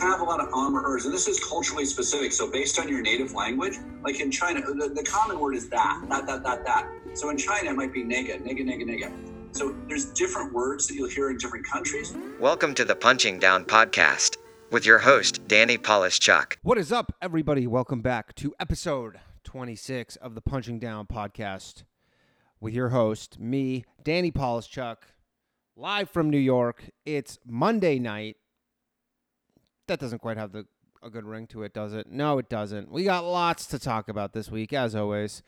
have a lot of ums, and this is culturally specific. So based on your native language, like in China, the common word is that. So in China, it might be nega. So there's different words that you'll hear in different countries. Welcome to the Punching Down Podcast with your host, Danny Polishchuk. What is up, everybody? Welcome back to episode 26 of the Punching Down Podcast with your host, me, Danny Polishchuk, live from New York. It's Monday night. That doesn't quite have a good ring to it, does it? No, it doesn't. We got lots to talk about this week, as always.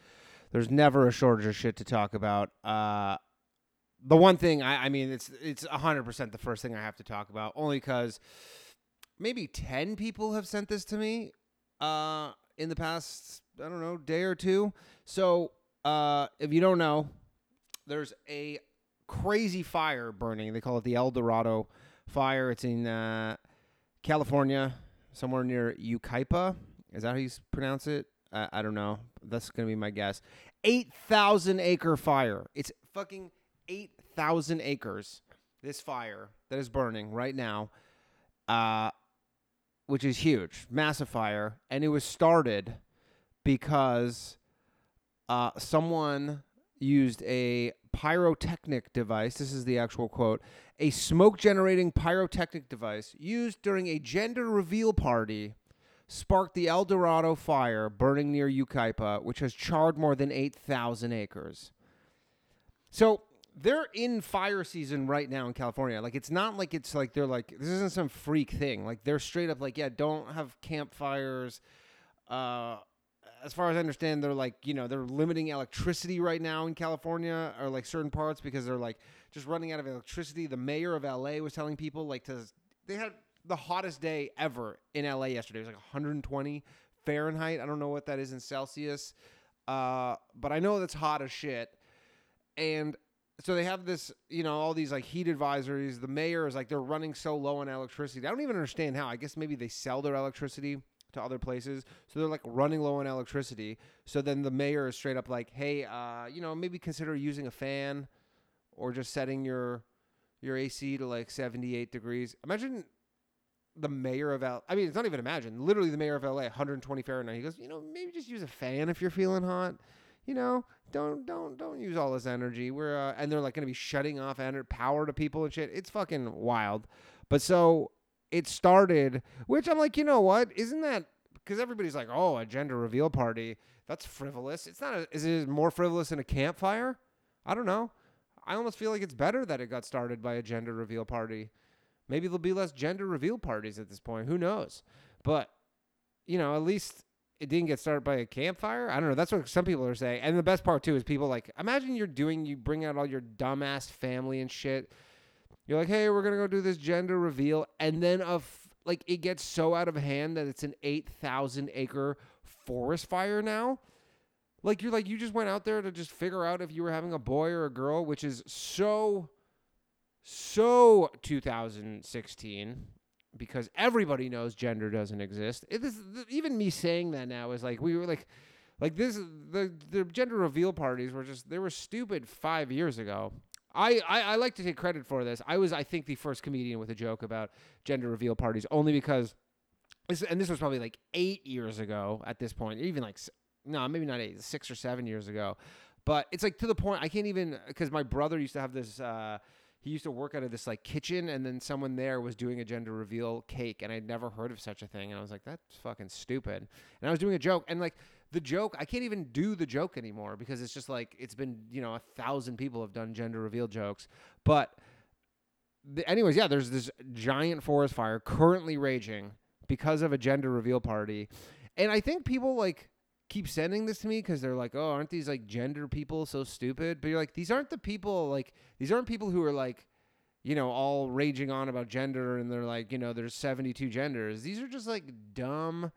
There's never a shortage of shit to talk about. The one thing, I mean, it's 100% the first thing I have to talk about, only because maybe 10 people have sent this to me in the past, I don't know, day or two. So if you don't know, there's a crazy fire burning. They call it the El Dorado Fire. It's in California, somewhere near Yucaipa. Is that how you pronounce it? I don't know. That's going to be my guess. 8,000-acre fire. It's fucking 8,000 acres, this fire that is burning right now, which is huge, massive fire. And it was started because someone used a pyrotechnic device. This is the actual quote. A smoke-generating pyrotechnic device used during a gender reveal party sparked the El Dorado Fire burning near Yucaipa, which has charred more than 8,000 acres. So they're in fire season right now in California. Like, it's not like it's like they're like, this isn't some freak thing. Like, they're straight up like, yeah, don't have campfires. As far as I understand, they're like, you know, they're limiting electricity right now in California, or like certain parts, because they're like just running out of electricity. The mayor of LA was telling people like to, they had the hottest day ever in LA yesterday. It was like 120 Fahrenheit. I don't know what that is in Celsius, but I know that's hot as shit. And so they have this, you know, all these like heat advisories. The mayor is like, they're running so low on electricity. I don't even understand how. I guess maybe they sell their electricity to other places. So they're like running low on electricity. So then the mayor is straight up like, hey, you know, maybe consider using a fan or just setting your AC to like 78 degrees. Imagine the mayor of LA. I mean, it's not even imagine. Literally the mayor of LA, 120 Fahrenheit. He goes, you know, maybe just use a fan if you're feeling hot. You know, don't use all this energy. We're and they're like going to be shutting off power to people and shit. It's fucking wild. But so it started, which I'm like, you know what? Isn't that because everybody's like, oh, a gender reveal party? That's frivolous. It's not. Is it more frivolous than a campfire? I don't know. I almost feel like it's better that it got started by a gender reveal party. Maybe there'll be less gender reveal parties at this point. Who knows? But you know, at least it didn't get started by a campfire. I don't know. That's what some people are saying. And the best part, too, is people like, imagine you bring out all your dumbass family and shit. You're like, hey, we're going to go do this gender reveal. And then like it gets so out of hand that it's an 8,000-acre forest fire now. Like, you're like, you just went out there to just figure out if you were having a boy or a girl, which is so 2016. Because everybody knows gender doesn't exist. Even me saying that now is like, we were like this, the gender reveal parties were just, they were stupid 5 years ago. I like to take credit for this. I was, I think, the first comedian with a joke about gender reveal parties, only because this was probably like 8 years ago at this point, even like, no, maybe not 6 or 7 years ago. But it's like to the point I can't even, because my brother used to have this, he used to work out of this like kitchen, and then someone there was doing a gender reveal cake, and I'd never heard of such a thing. And I was like, that's fucking stupid. And I was doing a joke, and like the joke, I can't even do the joke anymore because it's just like, it's been, you know, 1,000 people have done gender reveal jokes. But anyways, yeah, there's this giant forest fire currently raging because of a gender reveal party. And I think people like keep sending this to me because they're like, oh, aren't these like gender people so stupid? But you're like, these aren't people who are like, you know, all raging on about gender and they're like, you know, there's 72 genders. These are just like dumb,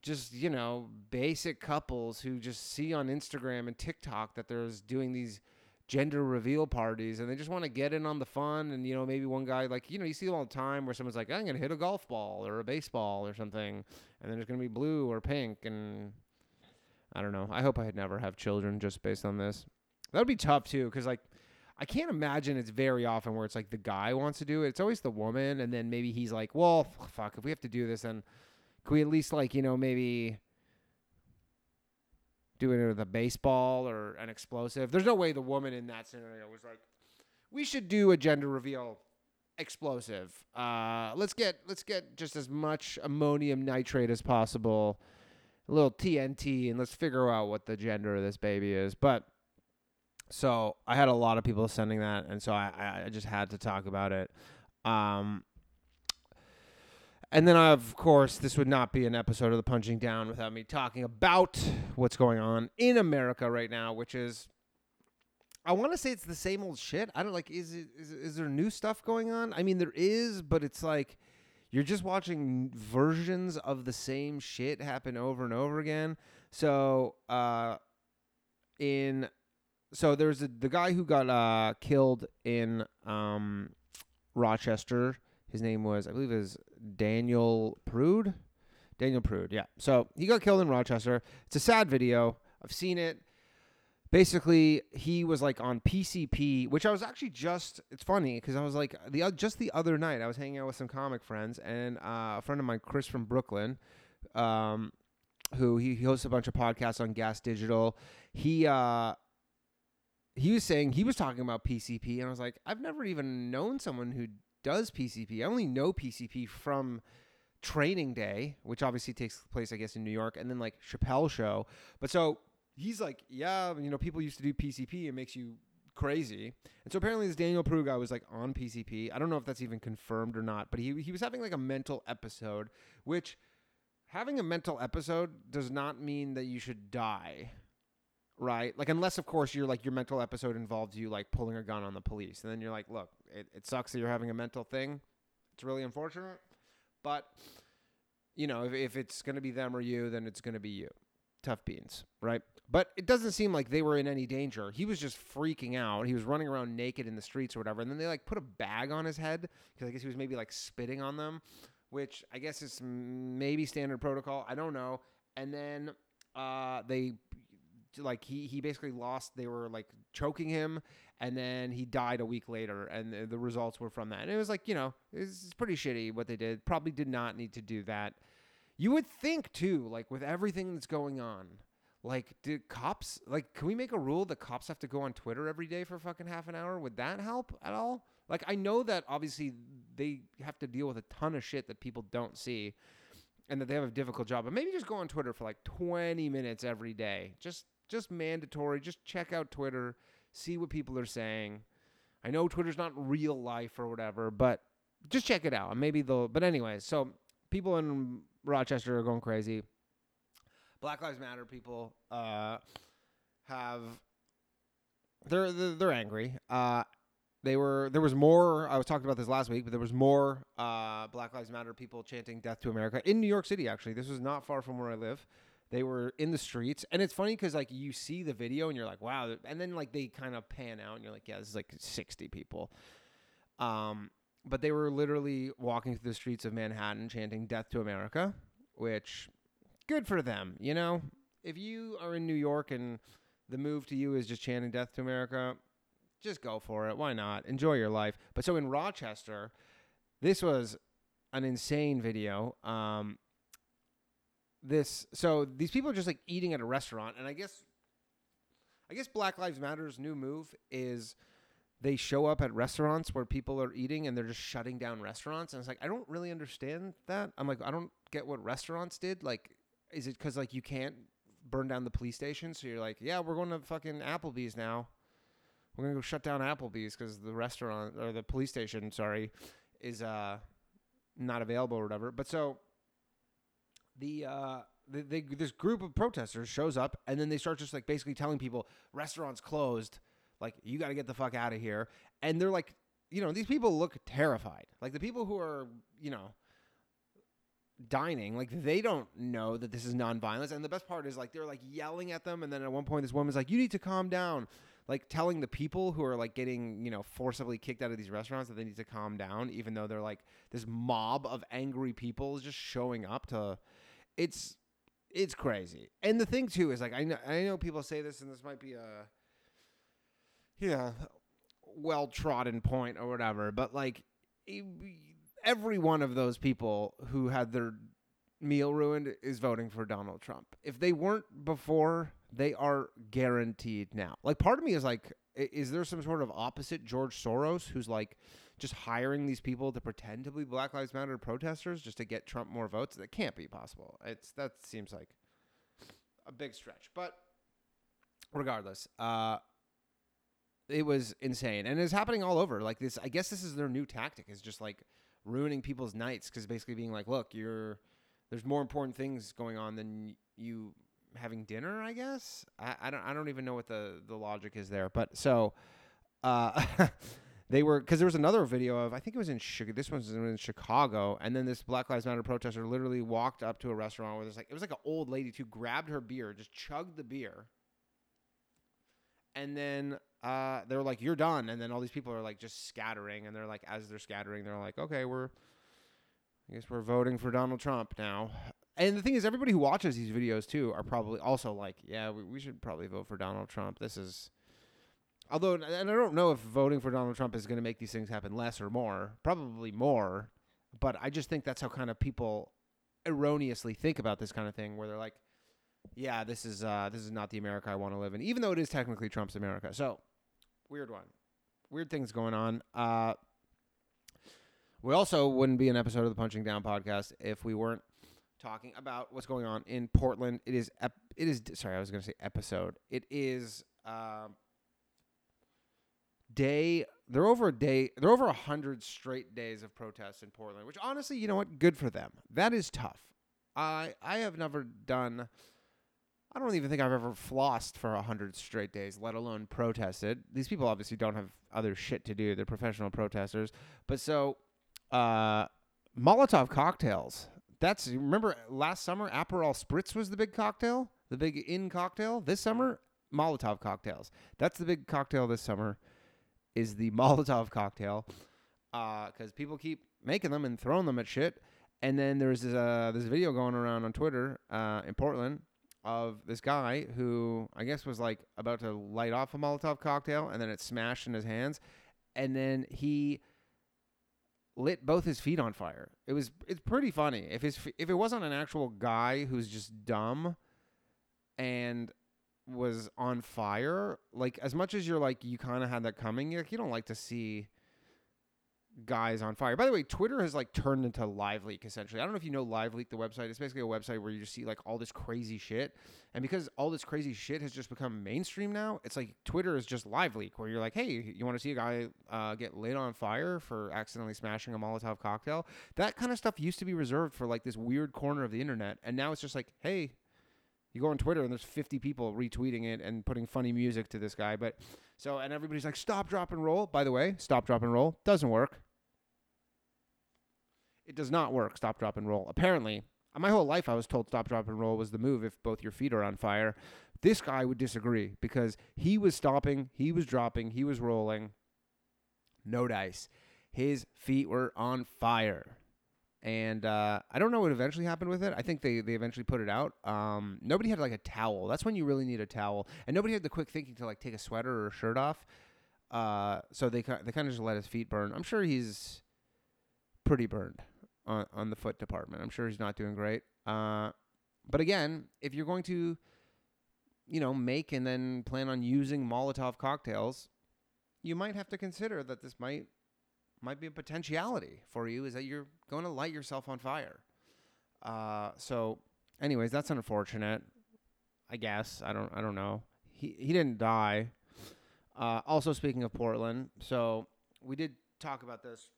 just, you know, basic couples who just see on Instagram and TikTok that there's doing these gender reveal parties and they just want to get in on the fun. And, you know, maybe one guy, like, you know, you see all the time where someone's like, I'm going to hit a golf ball or a baseball or something, and then it's going to be blue or pink. And I don't know. I hope I had never have children just based on this. That would be tough too, because like I can't imagine it's very often where it's like the guy wants to do it. It's always the woman. And then maybe he's like, well, fuck, if we have to do this, then could we at least like, you know, maybe do it with a baseball or an explosive? There's no way the woman in that scenario was like, we should do a gender reveal explosive. Let's get just as much ammonium nitrate as possible, a little TNT, and let's figure out what the gender of this baby is. But so I had a lot of people sending that, and so I just had to talk about it. And then, of course, this would not be an episode of The Punching Down without me talking about what's going on in America right now, which is, I want to say it's the same old shit. I don't like, is there new stuff going on? I mean, there is, but it's like you're just watching versions of the same shit happen over and over again. So, there's the guy who got killed in Rochester. His name was, I believe it was Daniel Prude. Daniel Prude, yeah. So he got killed in Rochester. It's a sad video. I've seen it. Basically, he was like on PCP, which I was actually just, it's funny because I was like, just the other night, I was hanging out with some comic friends, and a friend of mine, Chris from Brooklyn, who he hosts a bunch of podcasts on Gas Digital. He was saying, he was talking about PCP, and I was like, I've never even known someone who does PCP. I only know PCP from Training Day, which obviously takes place, I guess, in New York, and then like Chappelle Show. But so he's like, yeah, you know, people used to do PCP. It makes you crazy. And so apparently this Daniel Prude guy was like on PCP. I don't know if that's even confirmed or not, but he was having like a mental episode, which having a mental episode does not mean that you should die. Right? Like, unless, of course, you're like, your mental episode involves you like pulling a gun on the police. And then you're like, look, it sucks that you're having a mental thing. It's really unfortunate. But, you know, if it's going to be them or you, then it's going to be you. Tough beans, right? But it doesn't seem like they were in any danger. He was just freaking out. He was running around naked in the streets or whatever. And then they like put a bag on his head because I guess he was maybe like spitting on them, which I guess is maybe standard protocol. I don't know. And then they... like he basically lost, they were like choking him, and then he died a week later, and the results were from that. And it was like, you know, it's pretty shitty what they did. Probably did not need to do that. You would think too, like with everything that's going on, like do cops, like can we make a rule that cops have to go on Twitter every day for fucking half an hour? Would that help at all? Like I know that obviously they have to deal with a ton of shit that people don't see and that they have a difficult job, but maybe just go on Twitter for like 20 minutes every day. Just mandatory. Just check out Twitter. See what people are saying. I know Twitter's not real life or whatever, but just check it out. Maybe they'll... But anyways, so people in Rochester are going crazy. Black Lives Matter people have... They're angry. There was more... I was talking about this last week, but there was more Black Lives Matter people chanting death to America in New York City, actually. This was not far from where I live. They were in the streets, and it's funny because, like, you see the video, and you're like, wow, and then, like, they kind of pan out, and you're like, yeah, this is, like, 60 people, but they were literally walking through the streets of Manhattan chanting death to America, which, good for them, you know? If you are in New York and the move to you is just chanting death to America, just go for it. Why not? Enjoy your life. But so in Rochester, this was an insane video, So these people are just like eating at a restaurant, and I guess Black Lives Matter's new move is they show up at restaurants where people are eating, and they're just shutting down restaurants. And it's like, I don't really understand that. I'm like, I don't get what restaurants did. Like, is it because like you can't burn down the police station? So you're like, yeah, we're going to fucking Applebee's now. We're gonna go shut down Applebee's because the restaurant or the police station, sorry, is not available or whatever. But so. This group of protesters shows up, and then they start just like basically telling people restaurants closed, like you got to get the fuck out of here. And they're like, you know, these people look terrified. Like the people who are, you know, dining, like they don't know that this is nonviolence. And the best part is like they're like yelling at them, and then at one point this woman's like, you need to calm down, like telling the people who are like getting, you know, forcibly kicked out of these restaurants that they need to calm down, even though they're like this mob of angry people is just showing up to. It's crazy. And the thing too is like I know people say this, and this might be a well-trodden point or whatever, but like every one of those people who had their meal ruined is voting for Donald Trump. If they weren't before, they are guaranteed now. Like, part of me is like, is there some sort of opposite George Soros who's like just hiring these people to pretend to be Black Lives Matter protesters just to get Trump more votes? That can't be possible. That seems like a big stretch. But regardless, it was insane. And it's happening all over. Like, this, I guess this is their new tactic, is just like ruining people's nights, because basically being like, look, there's more important things going on than you having dinner, I guess. I don't even know what the logic is there. But so they were, because there was another video of, I think it was in Chicago. This one was in Chicago. And then this Black Lives Matter protester literally walked up to a restaurant where there's like, it was like an old lady who grabbed her beer, just chugged the beer. And then they were like, you're done. And then all these people are like just scattering. And they're like, as they're scattering, they're like, okay, I guess we're voting for Donald Trump now. And the thing is, everybody who watches these videos, too, are probably also like, yeah, we should probably vote for Donald Trump. This is, although, and I don't know if voting for Donald Trump is going to make these things happen less or more, probably more. But I just think that's how kind of people erroneously think about this kind of thing, where they're like, yeah, this is not the America I want to live in, even though it is technically Trump's America. So weird one. Weird things going on. We also wouldn't be an episode of the Punching Down podcast if we weren't talking about what's going on in Portland. It is day. They're over 100 straight days of protests in Portland, which honestly, you know what? Good for them. That is tough. I have never done. I don't even think I've ever flossed for 100 straight days, let alone protested. These people obviously don't have other shit to do. They're professional protesters. But so, Molotov cocktails. Remember last summer, Aperol Spritz was the big cocktail, the big in cocktail. This summer, Molotov cocktails. That's the big cocktail this summer, is the Molotov cocktail, because people keep making them and throwing them at shit. And then there's this video going around on Twitter in Portland of this guy who I guess was like about to light off a Molotov cocktail, and then it smashed in his hands, and then he lit both his feet on fire. It's pretty funny. If it wasn't an actual guy who's just dumb and was on fire, like, as much as you're like, you kind of had that coming, like, you don't like to see guys on fire. By the way, Twitter has like turned into Live Leak essentially. I don't know if you know Live Leak, the website. It's basically a website where you just see like all this crazy shit. And because all this crazy shit has just become mainstream now, it's like Twitter is just Live Leak, where you're like, hey, you want to see a guy get lit on fire for accidentally smashing a Molotov cocktail? That kind of stuff used to be reserved for like this weird corner of the internet. And now it's just like, hey, you go on Twitter and there's 50 people retweeting it and putting funny music to this guy. But so, and everybody's like, stop, drop, and roll. By the way, stop, drop, and roll doesn't work. It does not work, stop, drop, and roll. Apparently, my whole life I was told stop, drop, and roll was the move if both your feet are on fire. This guy would disagree, because he was stopping, he was dropping, he was rolling. No dice. His feet were on fire. And I don't know what eventually happened with it. I think they eventually put it out. Nobody had like a towel. That's when you really need a towel. And nobody had the quick thinking to like take a sweater or a shirt off. So they kind of just let his feet burn. I'm sure he's pretty burned on the foot department. I'm sure he's not doing great. But again, if you're going to, make and then plan on using Molotov cocktails, you might have to consider that this might be a potentiality for you, is that you're going to light yourself on fire. So anyways, that's unfortunate, I guess. I don't know. He didn't die. Also, speaking of Portland, so we did talk about this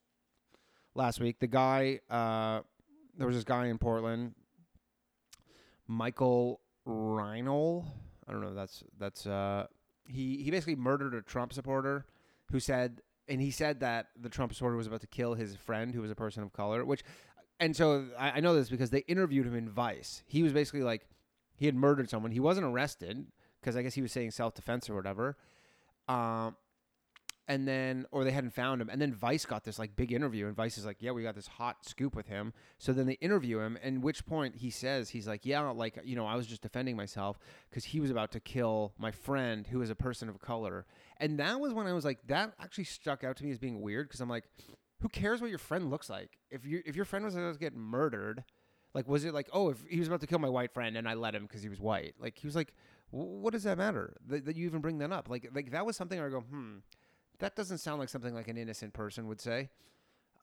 last week. There was this guy in Portland, Michael Reinhold. I don't know. He basically murdered a Trump supporter who said that the Trump supporter was about to kill his friend who was a person of color, and so I know this because they interviewed him in Vice. He was basically like, he had murdered someone. He wasn't arrested because I guess he was saying self-defense or whatever. And then, or they hadn't found him. And then Vice got this like big interview, and Vice is like, yeah, we got this hot scoop with him. So then they interview him, and which point he says, he's like, yeah, like, you know, I was just defending myself because he was about to kill my friend who is a person of color. And that was when I was like, that actually stuck out to me as being weird, because I'm like, who cares what your friend looks like? If your friend was about to get murdered, like, was it like, oh, if he was about to kill my white friend and I let him because he was white? Like, he was like, what does that matter that you even bring that up? Like that was something where I go, that doesn't sound like something like an innocent person would say,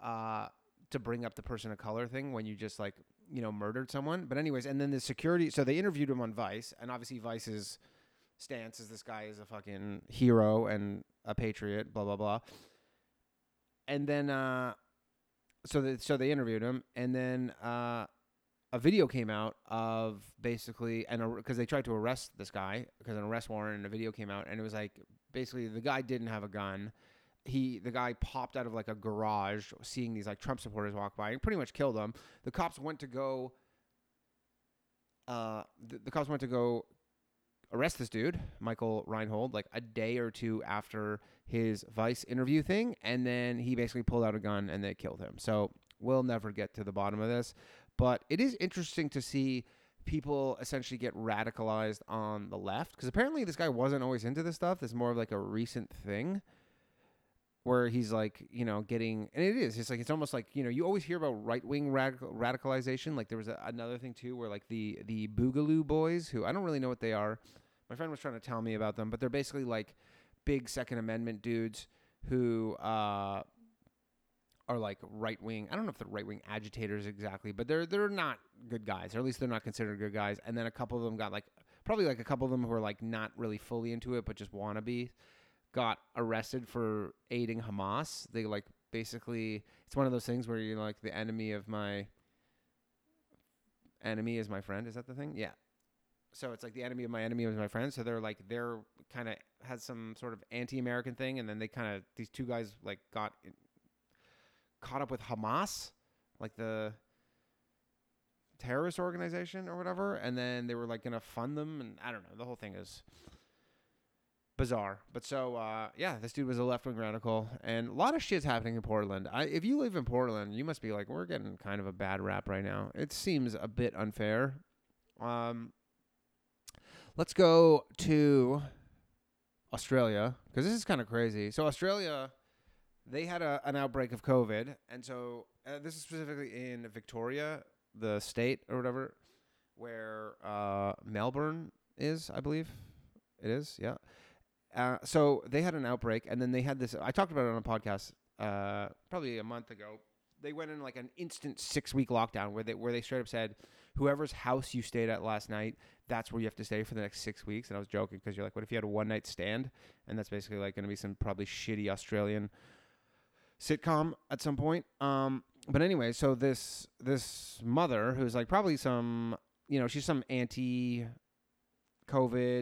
to bring up the person of color thing when you just like, you know, murdered someone. But anyways, and then the security, so they interviewed him on Vice, and obviously Vice's stance is this guy is a fucking hero and a patriot, blah, blah, blah. And then, so they interviewed him, and then, a video came out of basically, and because they tried to arrest this guy, because an arrest warrant, and a video came out, and it was like, basically the guy didn't have a gun. The guy popped out of like a garage, seeing these like Trump supporters walk by, and pretty much killed them. The cops went to go, arrest this dude, Michael Reinhold, like a day or two after his Vice interview thing, and then he basically pulled out a gun and they killed him. So we'll never get to the bottom of this. But it is interesting to see people essentially get radicalized on the left, because apparently this guy wasn't always into this stuff. This is more of like a recent thing where he's like, you know, getting, and it is, it's like, it's almost like, you know, you always hear about right-wing radicalization. Like there was another thing too, where like the Boogaloo Boys, who I don't really know what they are. My friend was trying to tell me about them, but they're basically like big Second Amendment dudes who, are like right wing. I don't know if they're right wing agitators exactly, but they're not good guys, or at least they're not considered good guys. And then a couple of them got like, probably like a couple of them who are like not really fully into it, but just wanna be, got arrested for aiding Hamas. They like basically, it's one of those things where you're like, the enemy of my enemy is my friend. Is that the thing? Yeah. So it's like the enemy of my friend. So they're like, they're kind of had some sort of anti-American thing, and then they kind of, these two guys like got caught up with Hamas, like the terrorist organization or whatever, and then they were like gonna fund them, and I don't know, the whole thing is bizarre. But so yeah, this dude was a left-wing radical, and a lot of shit's happening in Portland. If you live in Portland, you must be like, we're getting kind of a bad rap right now. It seems a bit unfair. Let's go to Australia, because this is kind of crazy. So Australia, they had an outbreak of COVID, and so this is specifically in Victoria, the state or whatever, where Melbourne is, I believe. It is, yeah. So they had an outbreak, and then they had this. I talked about it on a podcast probably a month ago. They went in like an instant 6-week lockdown where they straight up said, whoever's house you stayed at last night, that's where you have to stay for the next 6 weeks. And I was joking, because you're like, what if you had a one-night stand? And that's basically like going to be some probably shitty Australian sitcom at some point. But anyway, so this mother, who's like probably some, you know, she's some anti-COVID,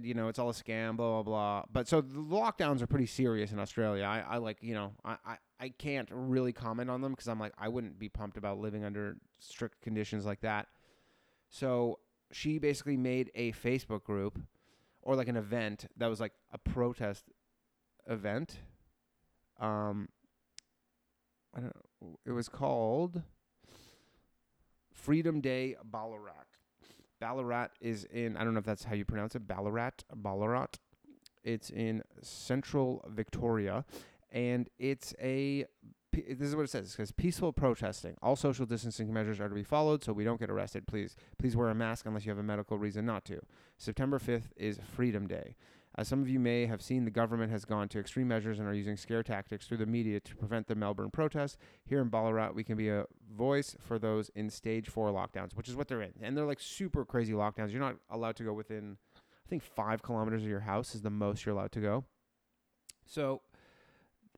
you know, it's all a scam, blah, blah, blah. But so the lockdowns are pretty serious in Australia. I like, you know, I can't really comment on them, because I'm like, I wouldn't be pumped about living under strict conditions like that. So she basically made a Facebook group, or like an event that was like a protest event. I don't know. It was called Freedom Day Ballarat. Ballarat is in, I don't know if that's how you pronounce it, Ballarat. It's in central Victoria, and this is what it says. It says, peaceful protesting. All social distancing measures are to be followed, so we don't get arrested. Please wear a mask unless you have a medical reason not to. September 5th is Freedom Day. As some of you may have seen, the government has gone to extreme measures and are using scare tactics through the media to prevent the Melbourne protests. Here in Ballarat, we can be a voice for those in stage 4 lockdowns, which is what they're in. And they're like super crazy lockdowns. You're not allowed to go within, I think, 5 kilometers of your house is the most you're allowed to go. So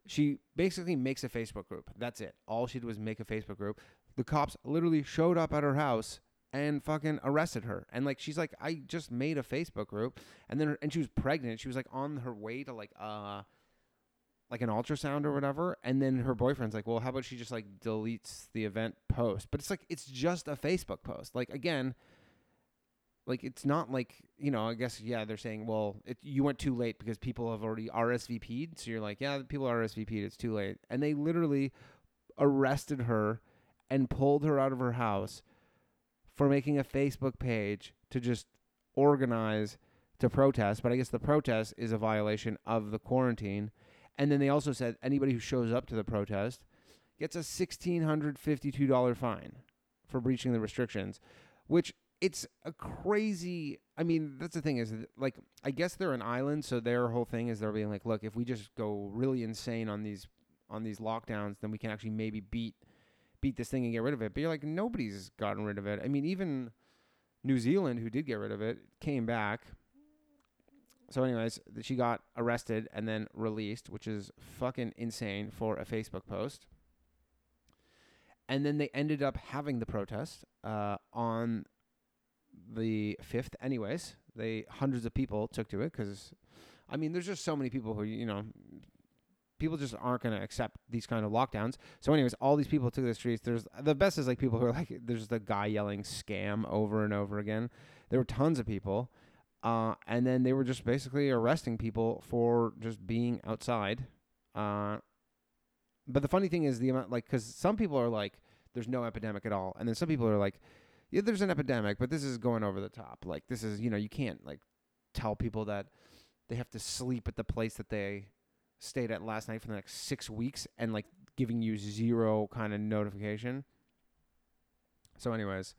she basically makes a Facebook group. That's it. All she did was make a Facebook group. The cops literally showed up at her house and fucking arrested her. And like, she's like, I just made a Facebook group. And then she was pregnant. She was like on her way to like an ultrasound or whatever. And then her boyfriend's like, well, how about she just like deletes the event post? But it's like, it's just a Facebook post. Like, again, Like, it's not like, you know, I guess, yeah, they're saying, well, you went too late because people have already RSVP'd. So you're like, yeah, people RSVP'd. It's too late. And they literally arrested her and pulled her out of her house for making a Facebook page to just organize to protest. But I guess the protest is a violation of the quarantine. And then they also said anybody who shows up to the protest gets a $1,652 fine for breaching the restrictions, which... It's a crazy, I mean, that's the thing is, like, I guess they're an island, so their whole thing is they're being like, look, if we just go really insane on these lockdowns, then we can actually maybe beat this thing and get rid of it. But you're like, nobody's gotten rid of it. I mean, even New Zealand, who did get rid of it, came back. So anyways, she got arrested and then released, which is fucking insane for a Facebook post. And then they ended up having the protest on the 5th anyways. Hundreds of people took to it because, I mean, there's just so many people who, you know, people just aren't going to accept these kind of lockdowns. So anyways, all these people took to the streets. There's the best is like people who are like, there's the guy yelling scam over and over again. There were tons of people. And then they were just basically arresting people for just being outside. But the funny thing is the amount, like, because some people are like, there's no epidemic at all. And then some people are like, yeah, there's an epidemic, but this is going over the top. Like, this is, you know, you can't, like, tell people that they have to sleep at the place that they stayed at last night for the next 6 weeks and, like, giving you zero kind of notification. So anyways,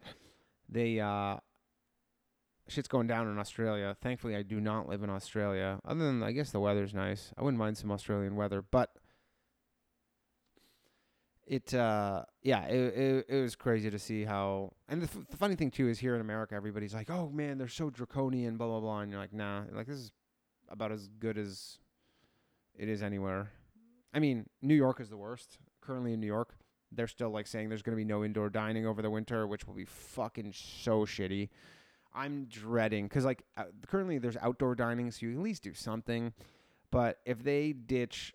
shit's going down in Australia. Thankfully, I do not live in Australia. Other than, I guess, the weather's nice. I wouldn't mind some Australian weather, but... It was crazy to see how, and the funny thing too is here in America, everybody's like, oh man, they're so draconian, blah, blah, blah. And you're like, nah, like this is about as good as it is anywhere. I mean, New York is the worst. Currently in New York, they're still like saying there's going to be no indoor dining over the winter, which will be fucking so shitty. I'm dreading, cause like currently there's outdoor dining, so you can at least do something. But if they ditch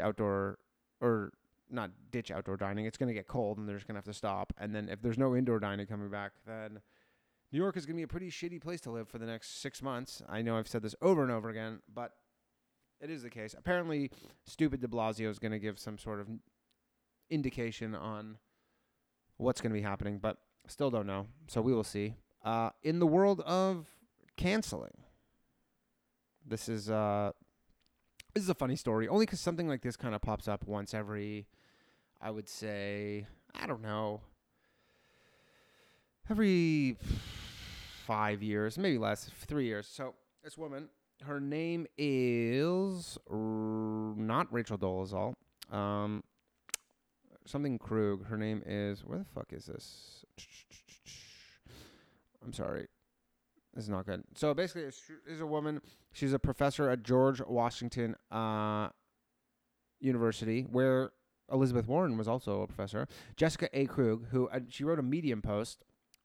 outdoor or not ditch outdoor dining, it's going to get cold and they're just going to have to stop. And then if there's no indoor dining coming back, then New York is going to be a pretty shitty place to live for the next 6 months. I know I've said this over and over again, but it is the case. Apparently, stupid de Blasio is going to give some sort of indication on what's going to be happening, but still don't know. So we will see. In the world of canceling, this is a funny story, only because something like this kind of pops up once every... I would say, I don't know, every 5 years, maybe less, 3 years. So this woman, her name is not Rachel Dolezal, something Krug. Her name is, where the fuck is this? I'm sorry. This is not good. So basically, it's a woman. She's a professor at George Washington University, where... Elizabeth Warren was also a professor. Jessica A. Krug, who she wrote a Medium post,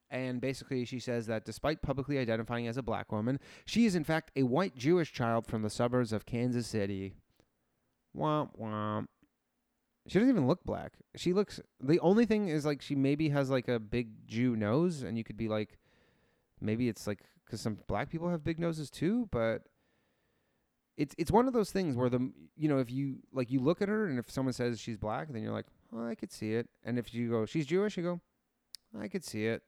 and basically she says that despite publicly identifying as a black woman, she is in fact a white Jewish child from the suburbs of Kansas City. Womp womp. She doesn't even look black. The only thing is like she maybe has like a big Jew nose, and you could be like, maybe it's like because some black people have big noses too, but... It's one of those things where if you like you look at her and if someone says she's black, then you're like, oh, I could see it. And if you go, she's Jewish, you go, I could see it.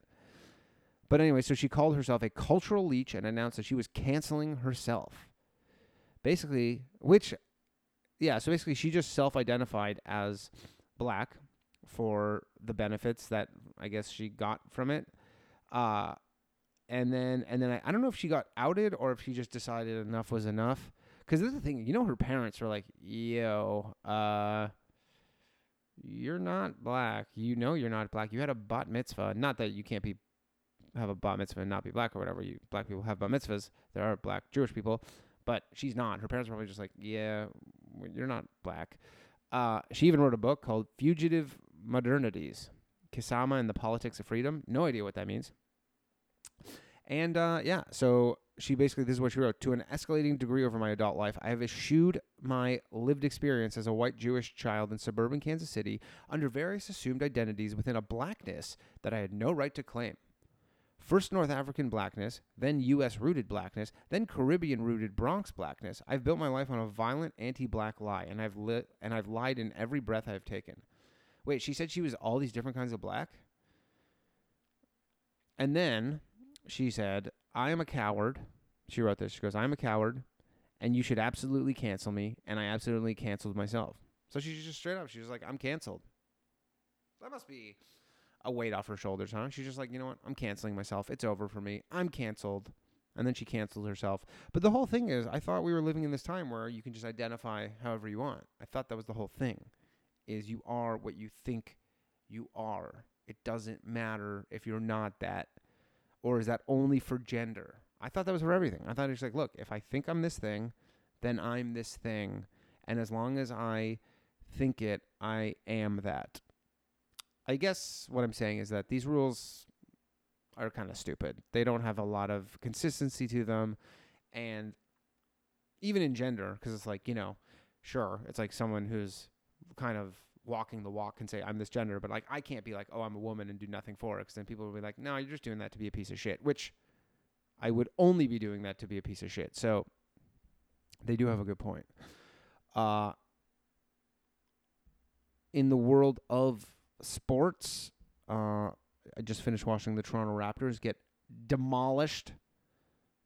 But anyway, so she called herself a cultural leech and announced that she was canceling herself. Basically she just self-identified as black for the benefits that I guess she got from it. And then I don't know if she got outed or if she just decided enough was enough. Because this is the thing, you know, her parents were like, yo, you're not black. You know you're not black. You had a bat mitzvah. Not that you can't have a bat mitzvah and not be black or whatever. You black people have bat mitzvahs. There are black Jewish people. But she's not. Her parents were probably just like, yeah, you're not black. She even wrote a book called Fugitive Modernities, Kisama and the Politics of Freedom. No idea what that means. And, so... She basically, this is what she wrote. To an escalating degree over my adult life, I have eschewed my lived experience as a white Jewish child in suburban Kansas City under various assumed identities within a blackness that I had no right to claim. First North African blackness, then U.S.-rooted blackness, then Caribbean-rooted Bronx blackness. I've built my life on a violent anti-black lie, and I've lied in every breath I've taken. Wait, she said she was all these different kinds of black? And then she said, I am a coward. She wrote this. She goes, I am a coward, and you should absolutely cancel me, and I absolutely canceled myself. So she's just straight up. She was like, I'm canceled. That must be a weight off her shoulders, huh? She's just like, you know what? I'm canceling myself. It's over for me. I'm canceled. And then she canceled herself. But the whole thing is, I thought we were living in this time where you can just identify however you want. I thought that was the whole thing, is you are what you think you are. It doesn't matter if you're not that, or is that only for gender? I thought that was for everything. I thought it was like, look, if I think I'm this thing, then I'm this thing. And as long as I think it, I am that. I guess what I'm saying is that these rules are kind of stupid. They don't have a lot of consistency to them. And even in gender, because it's like, you know, sure, it's like someone who's kind of walking the walk can say, I'm this gender, but like I can't be like, oh, I'm a woman and do nothing for it, because then people will be like, no, you're just doing that to be a piece of shit, which I would only be doing that to be a piece of shit. So they do have a good point. In the world of sports, I just finished watching the Toronto Raptors get demolished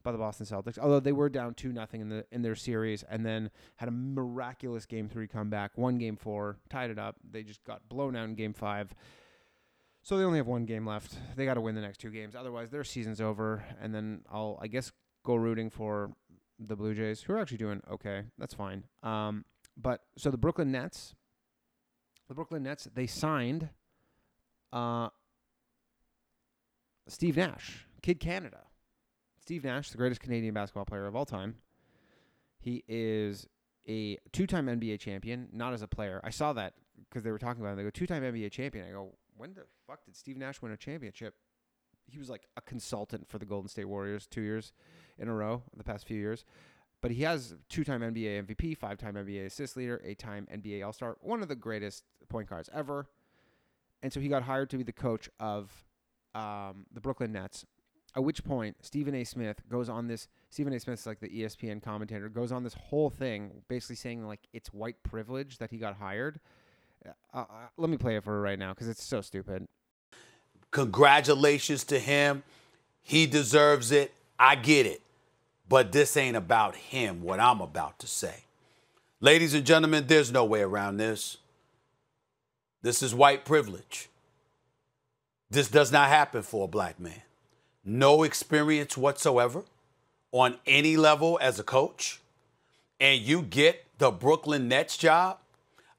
by the Boston Celtics, although they were down 2-0 in their series, and then had a miraculous Game 3 comeback, won Game 4, tied it up. They just got blown out in Game 5. So they only have one game left. They got to win the next two games. Otherwise, their season's over, and then I'll, I guess, go rooting for the Blue Jays, who are actually doing okay. That's fine. But so the Brooklyn Nets, they signed Steve Nash, Kid Canada. Steve Nash, the greatest Canadian basketball player of all time. He is a two-time NBA champion, not as a player. I saw that because they were talking about him. They go, two-time NBA champion. I go, when the fuck did Steve Nash win a championship? He was like a consultant for the Golden State Warriors 2 years in a row the past few years. But he has two-time NBA MVP, five-time NBA assist leader, eight-time NBA All-Star, one of the greatest point guards ever. And so he got hired to be the coach of the Brooklyn Nets, at which point Stephen A. Smith goes on this. Stephen A. Smith's like the ESPN commentator, goes on this whole thing basically saying like it's white privilege that he got hired. Let me play it for her right now because it's so stupid. Congratulations to him. He deserves it. I get it. But this ain't about him, what I'm about to say. Ladies and gentlemen, there's no way around this. This is white privilege. This does not happen for a black man. No experience whatsoever on any level as a coach. And you get the Brooklyn Nets job.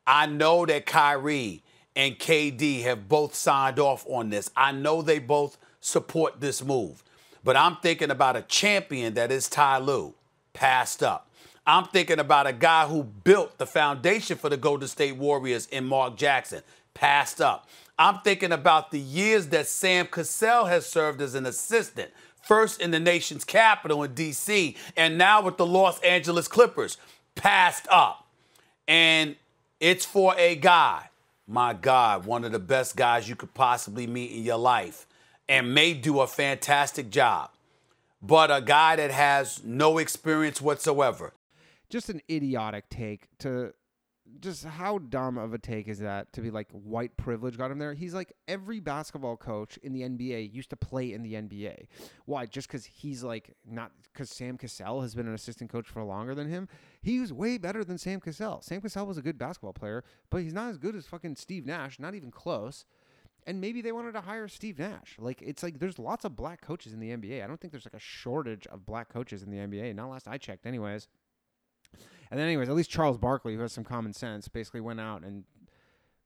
I know that Kyrie and KD have both signed off on this. I know they both support this move. But I'm thinking about a champion that is Ty Lue, passed up. I'm thinking about a guy who built the foundation for the Golden State Warriors in Mark Jackson, passed up. I'm thinking about the years that Sam Cassell has served as an assistant, first in the nation's capital in D.C., and now with the Los Angeles Clippers, passed up. And it's for a guy, my God, one of the best guys you could possibly meet in your life, and may do a fantastic job, but a guy that has no experience whatsoever. Just an idiotic take. To just how dumb of a take is that, to be like white privilege got him there? He's like, every basketball coach in the NBA used to play in the NBA. Why? Just because he's like, not because Sam Cassell has been an assistant coach for longer than him. He was way better than Sam Cassell. Sam Cassell was a good basketball player, but he's not as good as fucking Steve Nash, not even close. And maybe they wanted to hire Steve Nash. Like, it's like there's lots of black coaches in the NBA. I don't think there's like a shortage of black coaches in the NBA. Not last I checked anyways. And then anyways, at least Charles Barkley, who has some common sense, basically went out and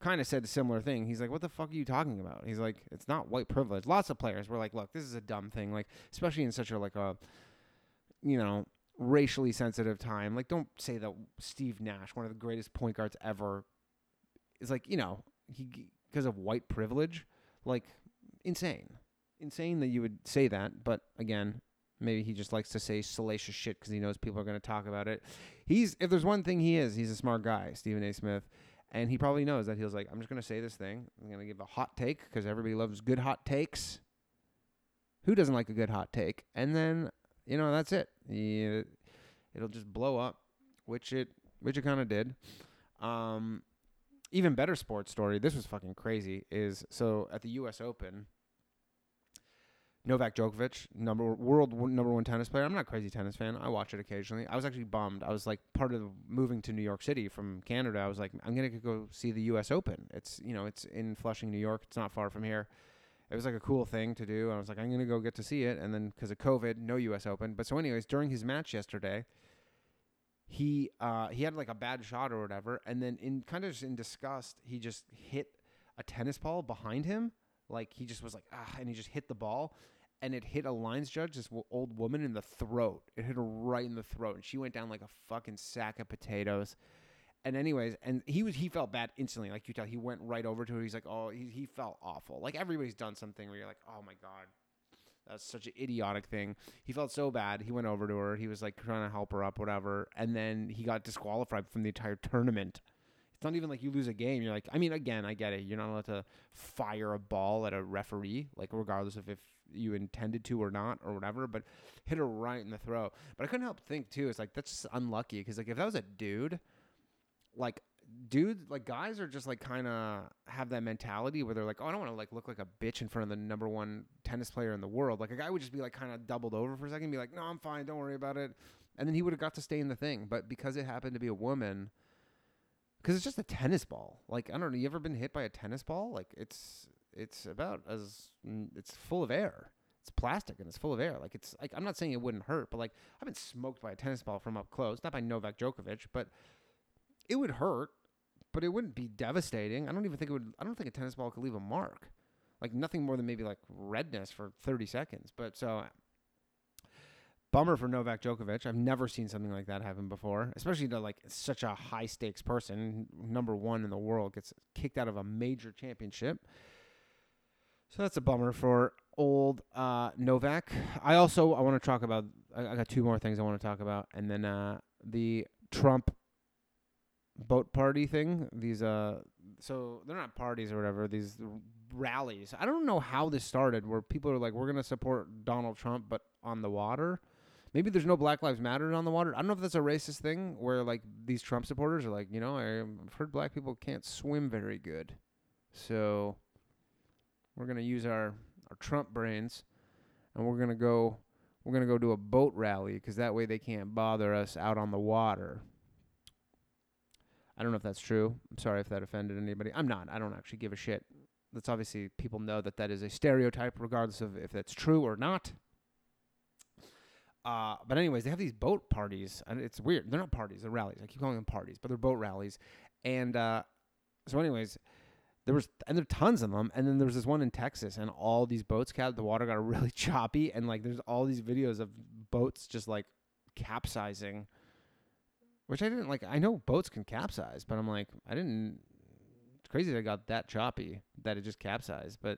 kind of said a similar thing. He's like, what the fuck are you talking about? He's like, it's not white privilege. Lots of players were like, look, this is a dumb thing. Like, especially in such a, like a, you know, racially sensitive time. Like, don't say that Steve Nash, one of the greatest point guards ever, is like, you know, he... because of white privilege, like insane that you would say that. But again, maybe he just likes to say salacious shit because he knows people are going to talk about it. If there's one thing he is, he's a smart guy, Stephen A. Smith, and he probably knows that. He was like, I'm just going to say this thing. I'm going to give a hot take because everybody loves good hot takes. Who doesn't like a good hot take? And then, you know, that's it. It'll just blow up, which it kind of did. Even better sports story, this was fucking crazy, is so at the U.S. Open, Novak Djokovic, world number one tennis player. I'm not a crazy tennis fan. I watch it occasionally. I was actually bummed. I was like, part of moving to New York City from Canada, I was like, I'm going to go see the U.S. Open. It's in Flushing, New York. It's not far from here. It was like a cool thing to do. I was like, I'm going to go get to see it. And then because of COVID, no U.S. Open. But so anyways, during his match yesterday, he had like a bad shot or whatever. And then in disgust, he just hit a tennis ball behind him. Like he just was like, and he just hit the ball. And it hit a lines judge, this old woman, in the throat. It hit her right in the throat. And she went down like a fucking sack of potatoes. And anyways, and he felt bad instantly. Like you tell, he went right over to her. He's like, oh, he felt awful. Like everybody's done something where you're like, oh my God, that's such an idiotic thing. He felt so bad. He went over to her. He was like trying to help her up, whatever. And then he got disqualified from the entire tournament. It's not even like you lose a game. You're like, I mean, again, I get it. You're not allowed to fire a ball at a referee, like regardless of if you intended to or not or whatever, but hit her right in the throat. But I couldn't help think too, it's like, that's just unlucky. Cause like if that was a dude, like guys are just like kind of have that mentality where they're like, oh, I don't want to like look like a bitch in front of the number one tennis player in the world. Like a guy would just be like kind of doubled over for a second and be like, no, I'm fine. Don't worry about it. And then he would have got to stay in the thing. But because it happened to be a woman, because it's just a tennis ball. Like, I don't know. You ever been hit by a tennis ball? Like it's full of air. It's plastic and it's full of air. Like it's like, I'm not saying it wouldn't hurt, but like I've been smoked by a tennis ball from up close, not by Novak Djokovic, but it would hurt, but it wouldn't be devastating. I don't think a tennis ball could leave a mark. Like nothing more than maybe like redness for 30 seconds. But so bummer for Novak Djokovic. I've never seen something like that happen before, especially to like such a high stakes person, number one in the world, gets kicked out of a major championship. So that's a bummer for old Novak. I want to talk about, I got two more things I want to talk about. And then the Trump boat party thing. These so they're not parties or whatever, these rallies. I don't know how this started, where people are like, we're going to support Donald Trump but on the water. Maybe there's no Black Lives Matter on the water. I don't know if that's a racist thing where like these Trump supporters are like, you know, I've heard black people can't swim very good, so we're going to use our Trump brains and we're going to go do a boat rally because that way they can't bother us out on the water. I don't know if that's true. I'm sorry if that offended anybody. I'm not. I don't actually give a shit. That's obviously, people know that that is a stereotype regardless of if that's true or not. But anyways, they have these boat parties. And it's weird. They're not parties. They're rallies. I keep calling them parties, but they're boat rallies. And so anyways, there are tons of them. And then there was this one in Texas, and all these boats, the water got really choppy. And like there's all these videos of boats just like capsizing. Which I didn't like. I know boats can capsize, but I'm like, I didn't. It's crazy that it got that choppy that it just capsized. But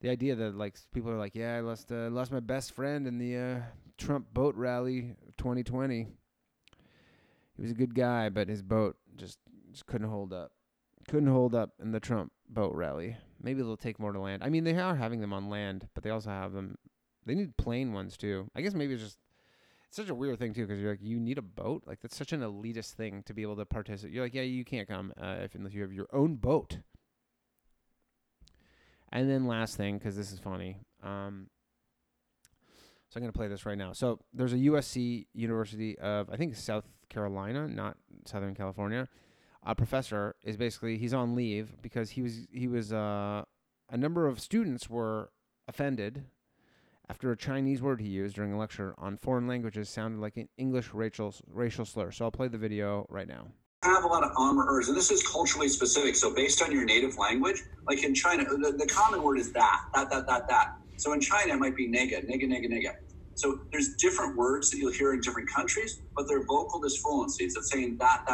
the idea that like people are like, yeah, I lost my best friend in the Trump boat rally 2020. He was a good guy, but his boat just couldn't hold up. Couldn't hold up in the Trump boat rally. Maybe they'll take more to land. I mean, they are having them on land, but they also have them. They need plane ones too. I guess maybe it's just. It's such a weird thing too, because you're like, you need a boat. Like that's such an elitist thing to be able to participate. You're like, yeah, you can't come unless you have your own boat. And then last thing, because this is funny. So I'm gonna play this right now. So there's a USC, University of I think South Carolina, not Southern California. A professor is basically he's on leave because he was a number of students were offended after a Chinese word he used during a lecture on foreign languages sounded like an English racial slur. So I'll play the video right now. I have a lot of ers, and this is culturally specific. So based on your native language, like in China, the common word is that. So in China, it might be nega. So there's different words that you'll hear in different countries, but they're vocal disfluencies. It's saying that,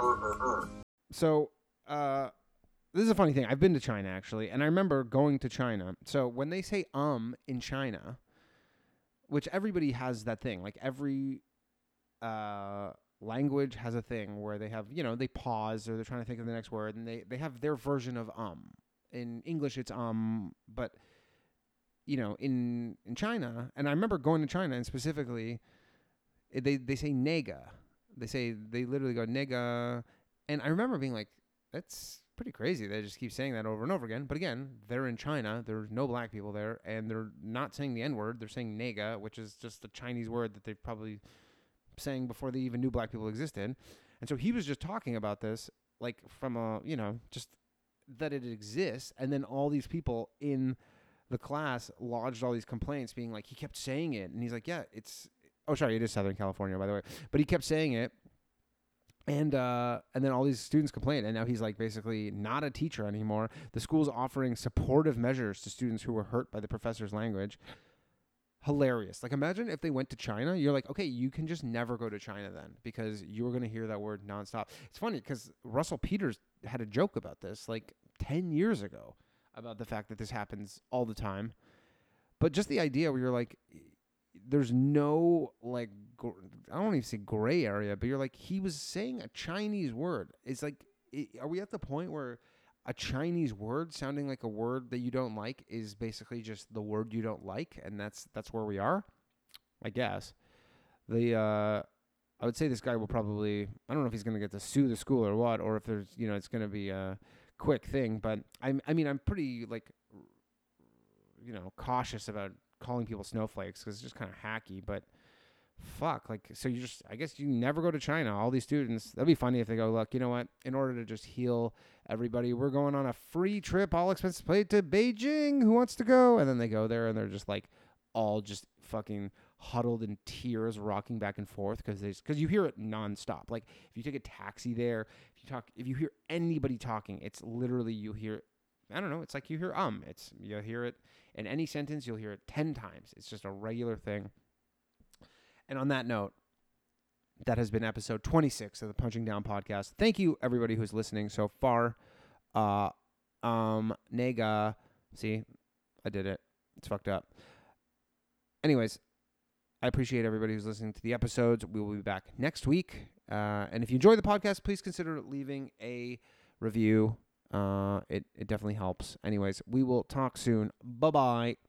er. So, this is a funny thing. I've been to China, actually, and I remember going to China. So when they say in China, which everybody has that thing, like every language has a thing where they have, you know, they pause or they're trying to think of the next word, and they have their version of. In English, it's but you know, in China, and I remember going to China, and specifically, they say nega. They literally go nega. And I remember being like, that's pretty crazy. They just keep saying that over and over again. But again, they're in China. There's no black people there, and they're not saying the N-word. They're saying nega, which is just the Chinese word that they probably saying before they even knew black people existed. And so he was just talking about this, like from a, you know, just that it exists. And then all these people in the class lodged all these complaints being like, he kept saying it. And he's like, yeah, it's, oh, sorry, it is Southern California, by the way. But he kept saying it. And then all these students complained. And now he's like basically not a teacher anymore. The school's offering supportive measures to students who were hurt by the professor's language. Hilarious. Like, imagine if they went to China. You're like, okay, you can just never go to China then, because you're going to hear that word nonstop. It's funny because Russell Peters had a joke about this like 10 years ago about the fact that this happens all the time. But just the idea where you're like, there's no, like, I don't even say gray area, but you're like, he was saying a Chinese word. It's like, are we at the point where a Chinese word sounding like a word that you don't like is basically just the word you don't like, and that's where we are, I guess. I would say this guy will probably, I don't know if he's going to get to sue the school or what, or if there's, you know, it's going to be a quick thing, but I'm pretty, like, you know, cautious about calling people snowflakes because it's just kind of hacky, but fuck, like, so you just, I guess you never go to China. All these students, that'd be funny if they go, look, you know what, in order to just heal everybody, we're going on a free trip, all expenses paid, to Beijing. Who wants to go? And then they go there and they're just like all just fucking huddled in tears, rocking back and forth because you hear it nonstop. Like, if you take a taxi there, if you hear anybody talking, it's literally, you hear, I don't know, it's like you hear you'll hear it in any sentence, you'll hear it 10 times. It's just a regular thing. And on that note, that has been episode 26 of the Punching Down Podcast. Thank you, everybody who's listening so far. Nega. See, I did it. It's fucked up. Anyways, I appreciate everybody who's listening to the episodes. We will be back next week. And if you enjoy the podcast, please consider leaving a review. It definitely helps. Anyways, we will talk soon. Bye-bye.